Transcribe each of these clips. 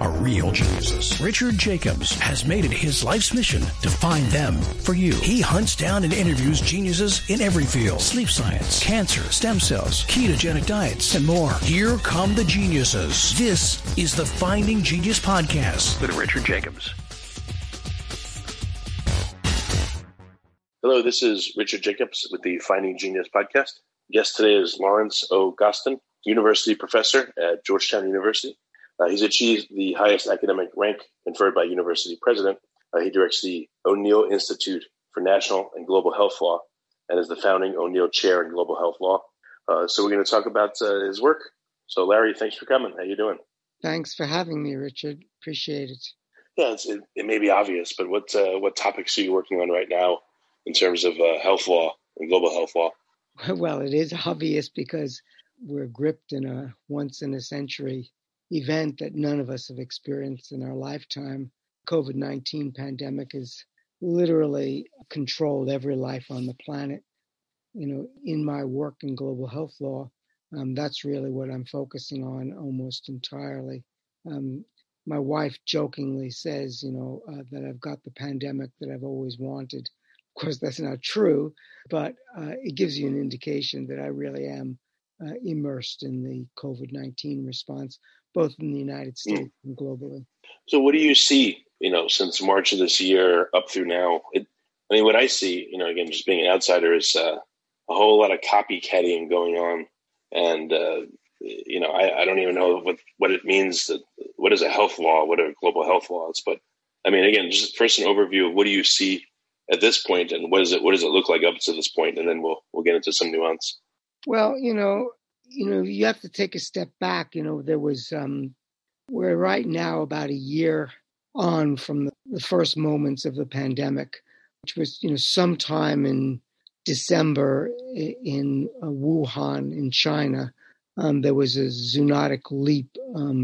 Are real geniuses. Richard Jacobs has made it his life's mission to find them for you. He hunts down and interviews geniuses in every field: sleep science, cancer, stem cells, ketogenic diets, and more. Here come the geniuses. This is the Finding Genius Podcast with Richard Jacobs. Hello, this is Richard Jacobs with the Finding Genius Podcast. Guest today is Lawrence O. Gostin, University Professor at Georgetown University. He's achieved the highest academic rank conferred by university president. He directs the O'Neill Institute for National and Global Health Law and is the founding O'Neill Chair in Global Health Law. So we're going to talk about his work. So, Larry, thanks for coming. How you doing? Thanks for having me, Richard. Appreciate it. Yeah, it may be obvious, but what topics are you working on right now in terms of health law and global health law? Well, it is obvious because we're gripped in a once-in-a-century event that none of us have experienced in our lifetime. COVID-19 pandemic has literally controlled every life on the planet. You know, in my work in global health law, that's really what I'm focusing on almost entirely. My wife jokingly says, that I've got the pandemic that I've always wanted. Of course, that's not true, but it gives you an indication that I really am immersed in the COVID-19 response, both in the United States and globally. So what do you see, since March of this year up through now? What I see, again, just being an outsider, is a whole lot of copycatting going on. And, I don't even know what it means. What is a health law? What are global health laws? But, again, just first an overview of what do you see at this point and what does it look like up to this point? And then we'll get into some nuance. Well, you have to take a step back. There was we're right now about a year on from the first moments of the pandemic, which was, sometime in December in Wuhan in China. There was a zoonotic leap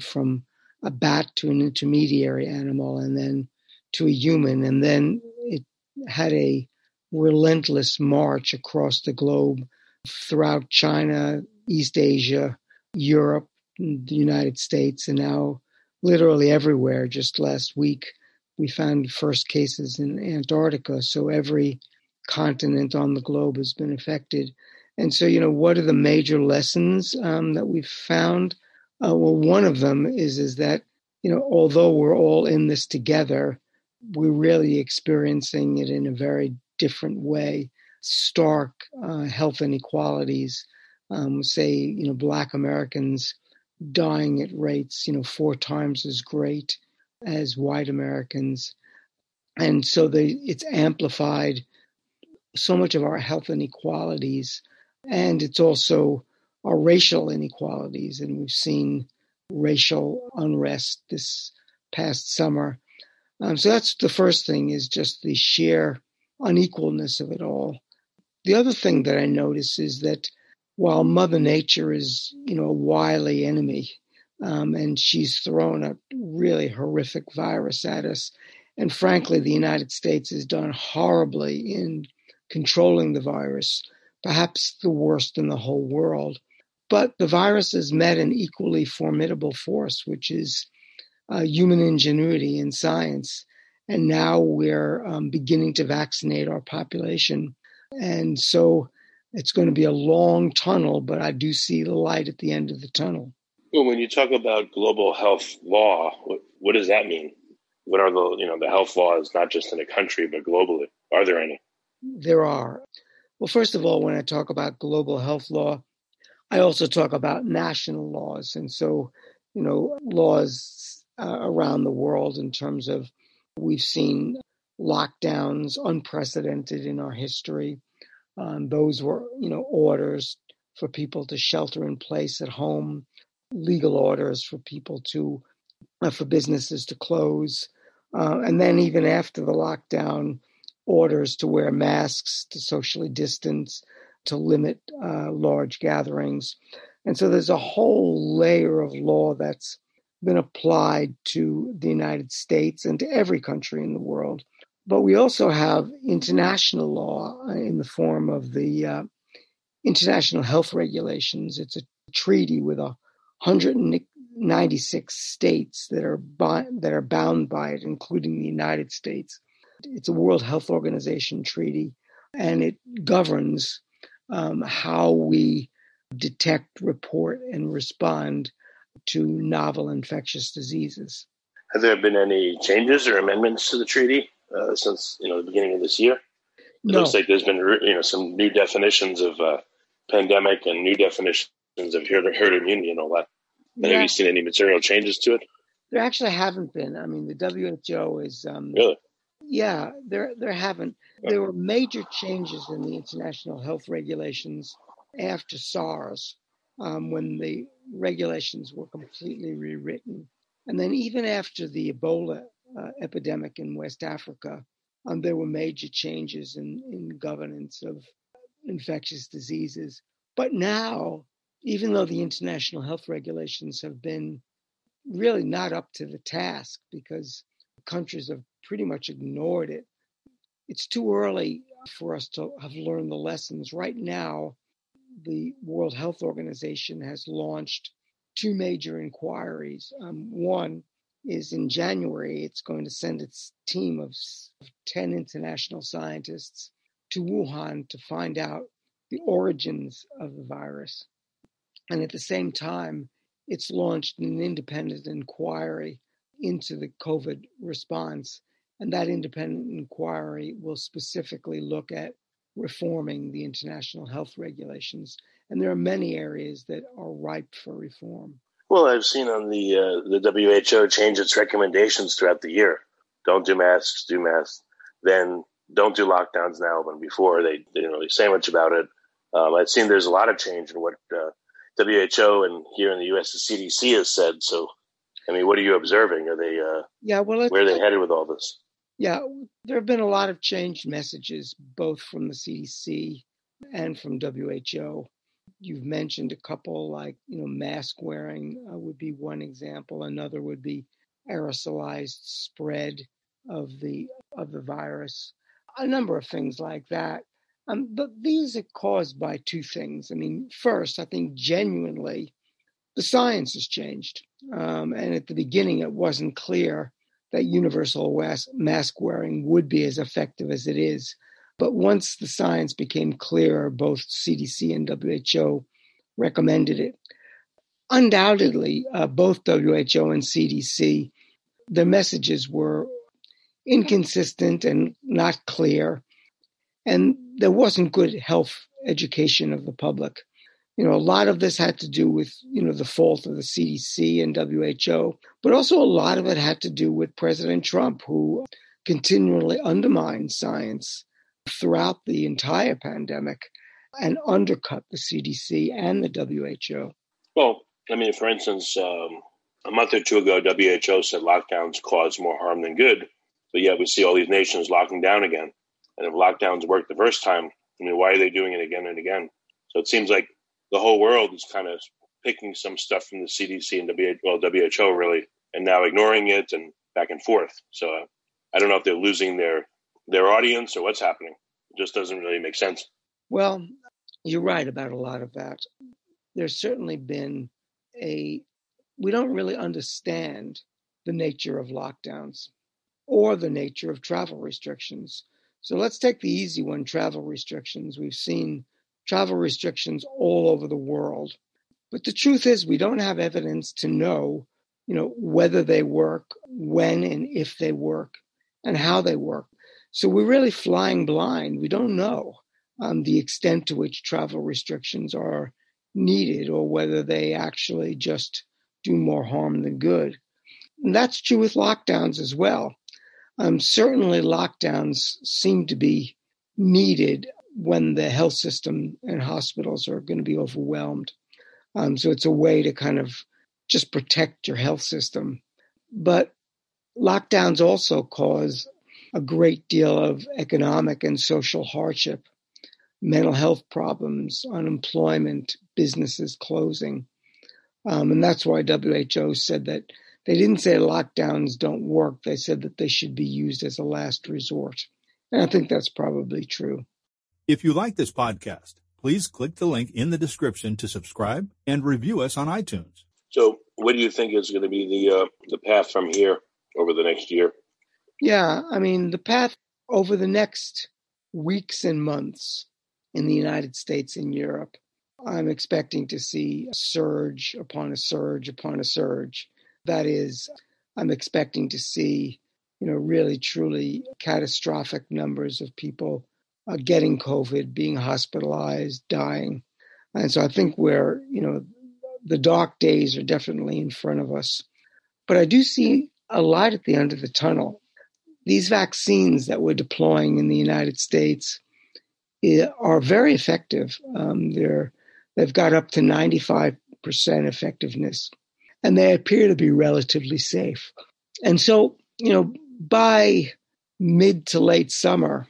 from a bat to an intermediary animal and then to a human. And then it had a relentless march across the globe, throughout China, East Asia, Europe, the United States, and now literally everywhere. Just last week, we found first cases in Antarctica. So every continent on the globe has been affected. And so, what are the major lessons that we've found? Well, one of them is that, although we're all in this together, we're really experiencing it in a very different way. Stark health inequalities, Black Americans dying at rates, 4 times as great as white Americans. And so it's amplified so much of our health inequalities, and it's also our racial inequalities. And we've seen racial unrest this past summer. So that's the first thing, is just the sheer unequalness of it all. The other thing that I notice is that while Mother Nature is, a wily enemy, and she's thrown a really horrific virus at us, and frankly, the United States has done horribly in controlling the virus, perhaps the worst in the whole world. But the virus has met an equally formidable force, which is human ingenuity and science. And now we're beginning to vaccinate our population. And so it's going to be a long tunnel, but I do see the light at the end of the tunnel. Well, when you talk about global health law, what does that mean? What are the health laws, not just in a country, but globally? Are there any? There are. Well, first of all, when I talk about global health law, I also talk about national laws. And so, laws around the world in terms of, we've seen lockdowns unprecedented in our history. Those were, orders for people to shelter in place at home, legal orders for people to, for businesses to close. And then even after the lockdown, orders to wear masks, to socially distance, to limit large gatherings. And so there's a whole layer of law that's been applied to the United States and to every country in the world. But we also have international law in the form of the International Health Regulations. It's a treaty with 196 states that are bound by it, including the United States. It's a World Health Organization treaty, and it governs how we detect, report, and respond to novel infectious diseases. Have there been any changes or amendments to the treaty since the beginning of this year? No. It looks like there's been some new definitions of pandemic and new definitions of herd immunity and all that. Yeah. Have you seen any material changes to it? There actually haven't been. I mean, the WHO is really. Yeah, there haven't. There were major changes in the international health regulations after SARS, when the regulations were completely rewritten. And then even after the Ebola epidemic in West Africa, there were major changes in governance of infectious diseases. But now, even though the international health regulations have been really not up to the task because countries have pretty much ignored it, it's too early for us to have learned the lessons. Right now, the World Health Organization has launched two major inquiries. One is in January, it's going to send its team of 10 international scientists to Wuhan to find out the origins of the virus. And at the same time, it's launched an independent inquiry into the COVID response. And that independent inquiry will specifically look at reforming the international health regulations. And there are many areas that are ripe for reform. Well, I've seen on the WHO change its recommendations throughout the year. Don't do masks, do masks. Then don't do lockdowns now when before they didn't really say much about it. I've seen there's a lot of change in what WHO and here in the U.S. the CDC has said. So, I mean, what are you observing? Are they where are they headed with all this? Yeah, there have been a lot of changed messages, both from the CDC and from WHO. You've mentioned a couple, like, mask wearing would be one example. Another would be aerosolized spread of the virus. A number of things like that. But these are caused by two things. I mean, first, I think genuinely the science has changed. And at the beginning, it wasn't clear that universal mask wearing would be as effective as it is. But once the science became clearer, both CDC and WHO recommended it. Undoubtedly, both WHO and CDC, their messages were inconsistent and not clear. And there wasn't good health education of the public. A lot of this had to do with, the fault of the CDC and WHO, but also a lot of it had to do with President Trump, who continually undermined science throughout the entire pandemic and undercut the CDC and the WHO. Well, I mean, for instance, a month or two ago, WHO said lockdowns cause more harm than good, but yet we see all these nations locking down again. And if lockdowns worked the first time, I mean, why are they doing it again and again? So it seems like the whole world is kind of picking some stuff from the CDC and WHO, really, and now ignoring it and back and forth. So I don't know if they're losing their audience or what's happening. It just doesn't really make sense. Well, you're right about a lot of that. There's certainly been we don't really understand the nature of lockdowns or the nature of travel restrictions. So let's take the easy one, travel restrictions. We've seen travel restrictions all over the world. But the truth is we don't have evidence to know, whether they work, when and if they work, and how they work. So we're really flying blind. We don't know the extent to which travel restrictions are needed or whether they actually just do more harm than good. And that's true with lockdowns as well. Certainly lockdowns seem to be needed when the health system and hospitals are going to be overwhelmed. So it's a way to kind of just protect your health system. But lockdowns also cause a great deal of economic and social hardship, mental health problems, unemployment, businesses closing. And that's why WHO said that They didn't say lockdowns don't work. They said that they should be used as a last resort. And I think that's probably true. If you like this podcast, please click the link in the description to subscribe and review us on iTunes. So what do you think is going to be the path from here over the next year? Yeah, I mean, the path over the next weeks and months in the United States and Europe, I'm expecting to see a surge upon a surge upon a surge. That is, I'm expecting to see, really, truly catastrophic numbers of people getting COVID, being hospitalized, dying. And so I think we're, the dark days are definitely in front of us. But I do see a light at the end of the tunnel. These vaccines that we're deploying in the United States are very effective. They've got up to 95% effectiveness, and they appear to be relatively safe. And so, by mid to late summer,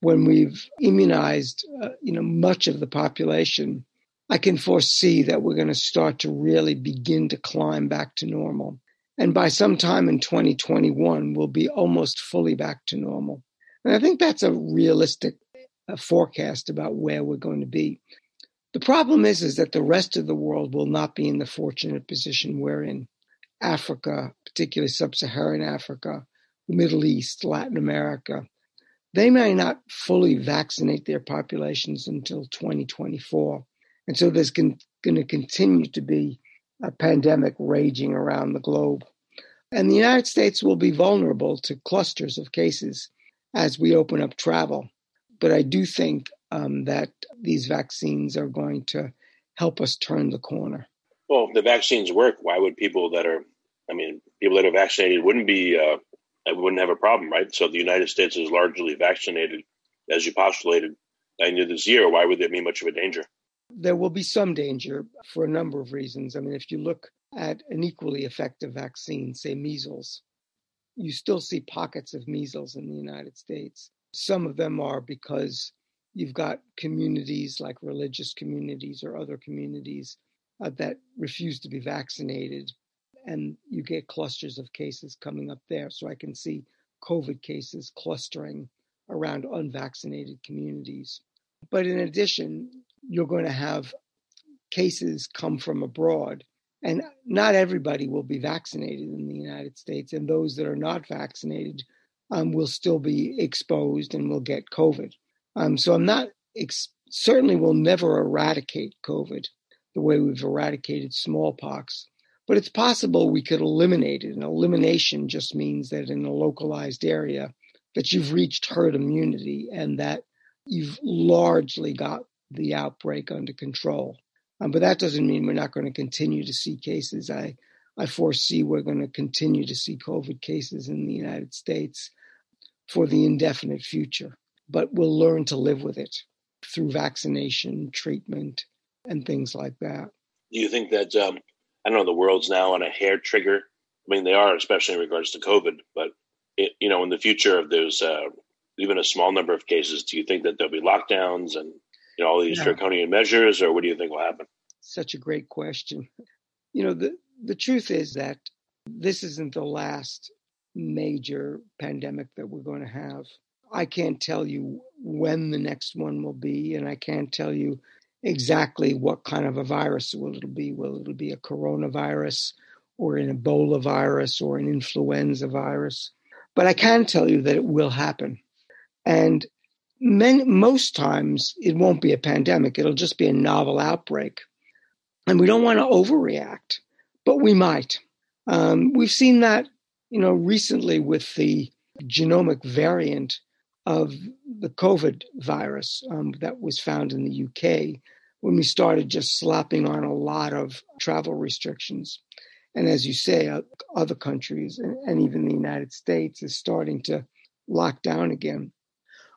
when we've immunized, much of the population, I can foresee that we're going to start to really begin to climb back to normal. And by sometime in 2021, we'll be almost fully back to normal. And I think that's a realistic forecast about where we're going to be. The problem is that the rest of the world will not be in the fortunate position we're in. Africa, particularly sub-Saharan Africa, the Middle East, Latin America, they may not fully vaccinate their populations until 2024. And so there's going to continue to be a pandemic raging around the globe. And the United States will be vulnerable to clusters of cases as we open up travel. But I do think that these vaccines are going to help us turn the corner. Well, if the vaccines work, why would people that are vaccinated wouldn't have a problem, right? So the United States is largely vaccinated, as you postulated, by the end of this year. Why would there be much of a danger? There will be some danger for a number of reasons. I mean, if you look at an equally effective vaccine, say measles, you still see pockets of measles in the United States. Some of them are because you've got communities like religious communities or other communities that refuse to be vaccinated, and you get clusters of cases coming up there. So I can see COVID cases clustering around unvaccinated communities. But in addition, you're going to have cases come from abroad, and not everybody will be vaccinated in the United States. And those that are not vaccinated will still be exposed and will get COVID. So I'm not, certainly will never eradicate COVID the way we've eradicated smallpox, but it's possible we could eliminate it. And elimination just means that in a localized area that you've reached herd immunity and that you've largely got the outbreak under control. But that doesn't mean we're not going to continue to see cases. I foresee we're going to continue to see COVID cases in the United States for the indefinite future. But we'll learn to live with it through vaccination, treatment, and things like that. Do you think that, the world's now on a hair trigger? I mean, they are, especially in regards to COVID. But, in the future, if there's even a small number of cases, do you think that there'll be lockdowns and all these draconian measures, or what do you think will happen? Such a great question. The truth is that this isn't the last major pandemic that we're going to have. I can't tell you when the next one will be, and I can't tell you exactly what kind of a virus will it be. Will it be a coronavirus or an Ebola virus or an influenza virus? But I can tell you that it will happen. And most times it won't be a pandemic. It'll just be a novel outbreak. And we don't want to overreact, but we might. We've seen that, recently with the genomic variant of the COVID virus that was found in the UK when we started just slapping on a lot of travel restrictions. And as you say, other countries and even the United States is starting to lock down again.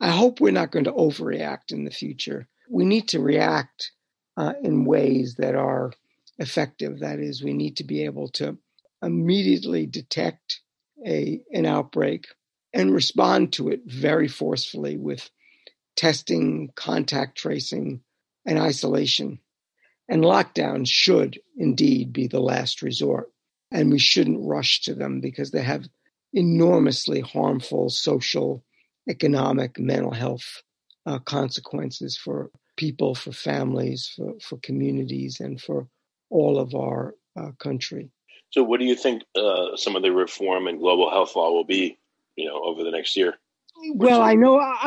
I hope we're not going to overreact in the future. We need to react in ways that are effective. That is, we need to be able to immediately detect an outbreak and respond to it very forcefully with testing, contact tracing, and isolation. And lockdown should indeed be the last resort. and we shouldn't rush to them because they have enormously harmful social, economic, mental health consequences for people, for families, for communities, and for all of our country. So what do you think some of the reform in global health law will be, over the next year? Well, I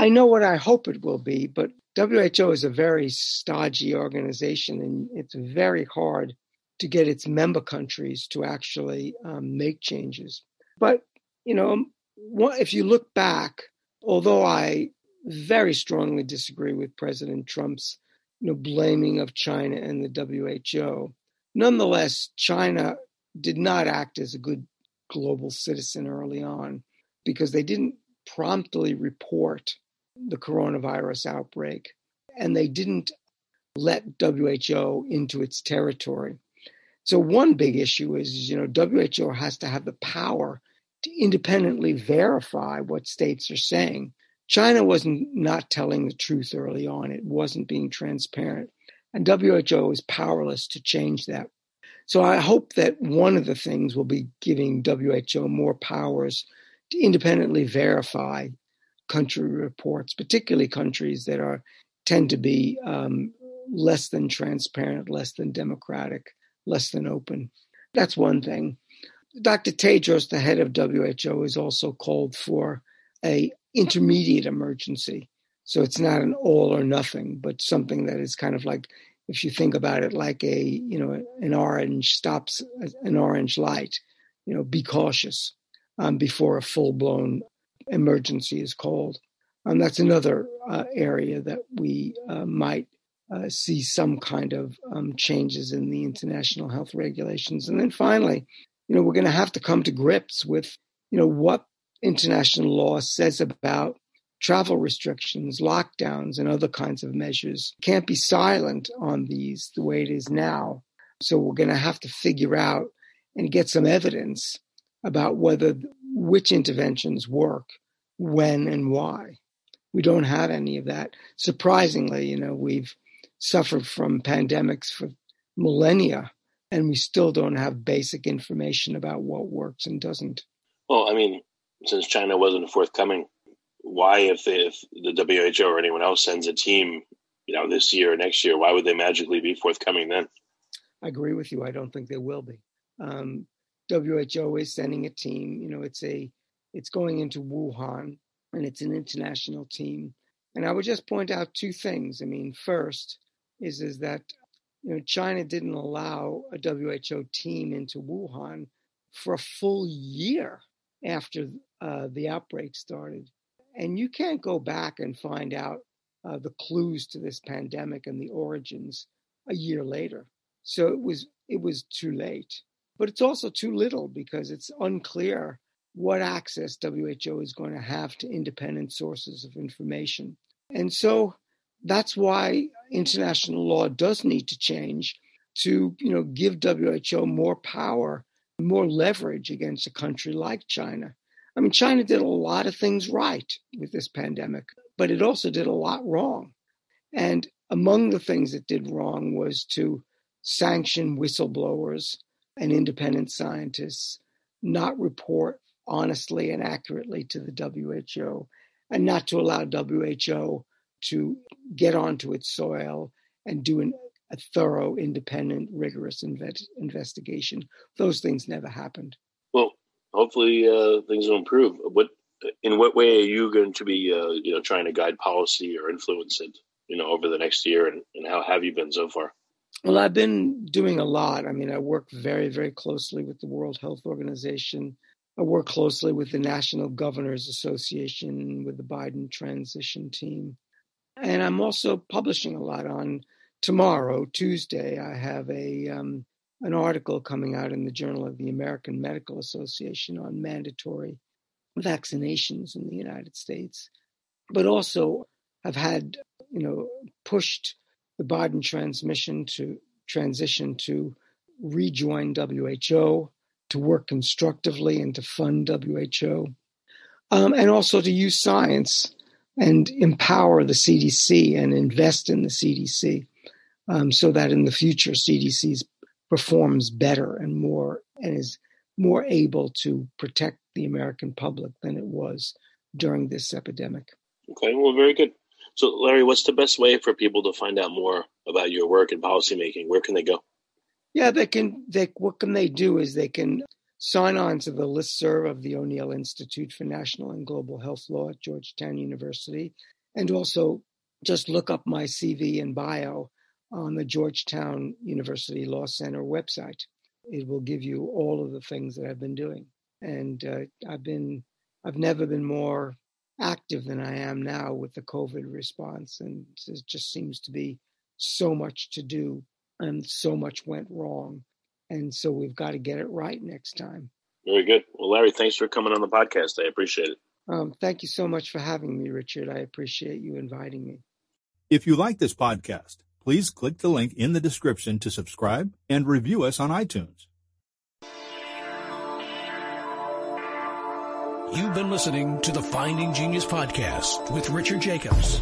know what I hope it will be, but WHO is a very stodgy organization, and it's very hard to get its member countries to actually make changes. But, if you look back, although I very strongly disagree with President Trump's blaming of China and the WHO, nonetheless, China did not act as a good global citizen early on because they didn't promptly report the coronavirus outbreak, and they didn't let WHO into its territory. So one big issue is, WHO has to have the power to independently verify what states are saying. China wasn't not telling the truth early on. It wasn't being transparent. And WHO is powerless to change that. So I hope that one of the things will be giving WHO more powers to independently verify country reports, particularly countries that tend to be less than transparent, less than democratic, less than open. That's one thing. Dr. Tedros, the head of WHO, has also called for an intermediate emergency. So it's not an all or nothing, but something that is kind of like, if you think about it, like an orange light, be cautious before a full-blown emergency is called. And that's another area that we might see some kind of changes in the international health regulations. And then finally, we're going to have to come to grips with, what international law says about travel restrictions, lockdowns, and other kinds of measures. Can't be silent on these the way it is now. So we're going to have to figure out and get some evidence about which interventions work, when and why. We don't have any of that. Surprisingly, we've suffered from pandemics for millennia, and we still don't have basic information about what works and doesn't. Well, since China wasn't forthcoming, why, if the WHO or anyone else sends a team, this year or next year, why would they magically be forthcoming then? I agree with you. I don't think they will be. WHO is sending a team. It's going into Wuhan, and it's an international team. And I would just point out two things. First is that China didn't allow a WHO team into Wuhan for a full year after the outbreak started. And you can't go back and find out the clues to this pandemic and the origins a year later. So it was too late. But it's also too little because it's unclear what access WHO is going to have to independent sources of information. And so that's why international law does need to change to, give WHO more power, more leverage against a country like China. China did a lot of things right with this pandemic, but it also did a lot wrong. And among the things it did wrong was to sanction whistleblowers and independent scientists, not report honestly and accurately to the WHO, and not to allow WHO to get onto its soil and do a thorough, independent, rigorous investigation. Those things never happened. Well, hopefully things will improve. In what way are you going to be, trying to guide policy or influence it, over the next year? And how have you been so far? Well, I've been doing a lot. I work very, very closely with the World Health Organization. I work closely with the National Governors Association, with the Biden transition team. And I'm also publishing a lot. On tomorrow, Tuesday, I have an article coming out in the Journal of the American Medical Association on mandatory vaccinations in the United States, but also have had, pushed the Biden transition to rejoin WHO, to work constructively and to fund WHO, and also to use science and empower the CDC and invest in the CDC so that in the future CDC performs better and more and is more able to protect the American public than it was during this epidemic. Okay, well, very good. So, Larry, what's the best way for people to find out more about your work and policymaking? Where can they go? Yeah, what can they do is they can sign on to the listserv of the O'Neill Institute for National and Global Health Law at Georgetown University, and also just look up my CV and bio on the Georgetown University Law Center website. It will give you all of the things that I've been doing. And I've never been more active than I am now with the COVID response. And it just seems to be so much to do and so much went wrong. And so we've got to get it right next time. Very good. Well, Larry, thanks for coming on the podcast. I appreciate it. Thank you so much for having me, Richard. I appreciate you inviting me. If you like this podcast, please click the link in the description to subscribe and review us on iTunes. You've been listening to the Finding Genius Podcast with Richard Jacobs.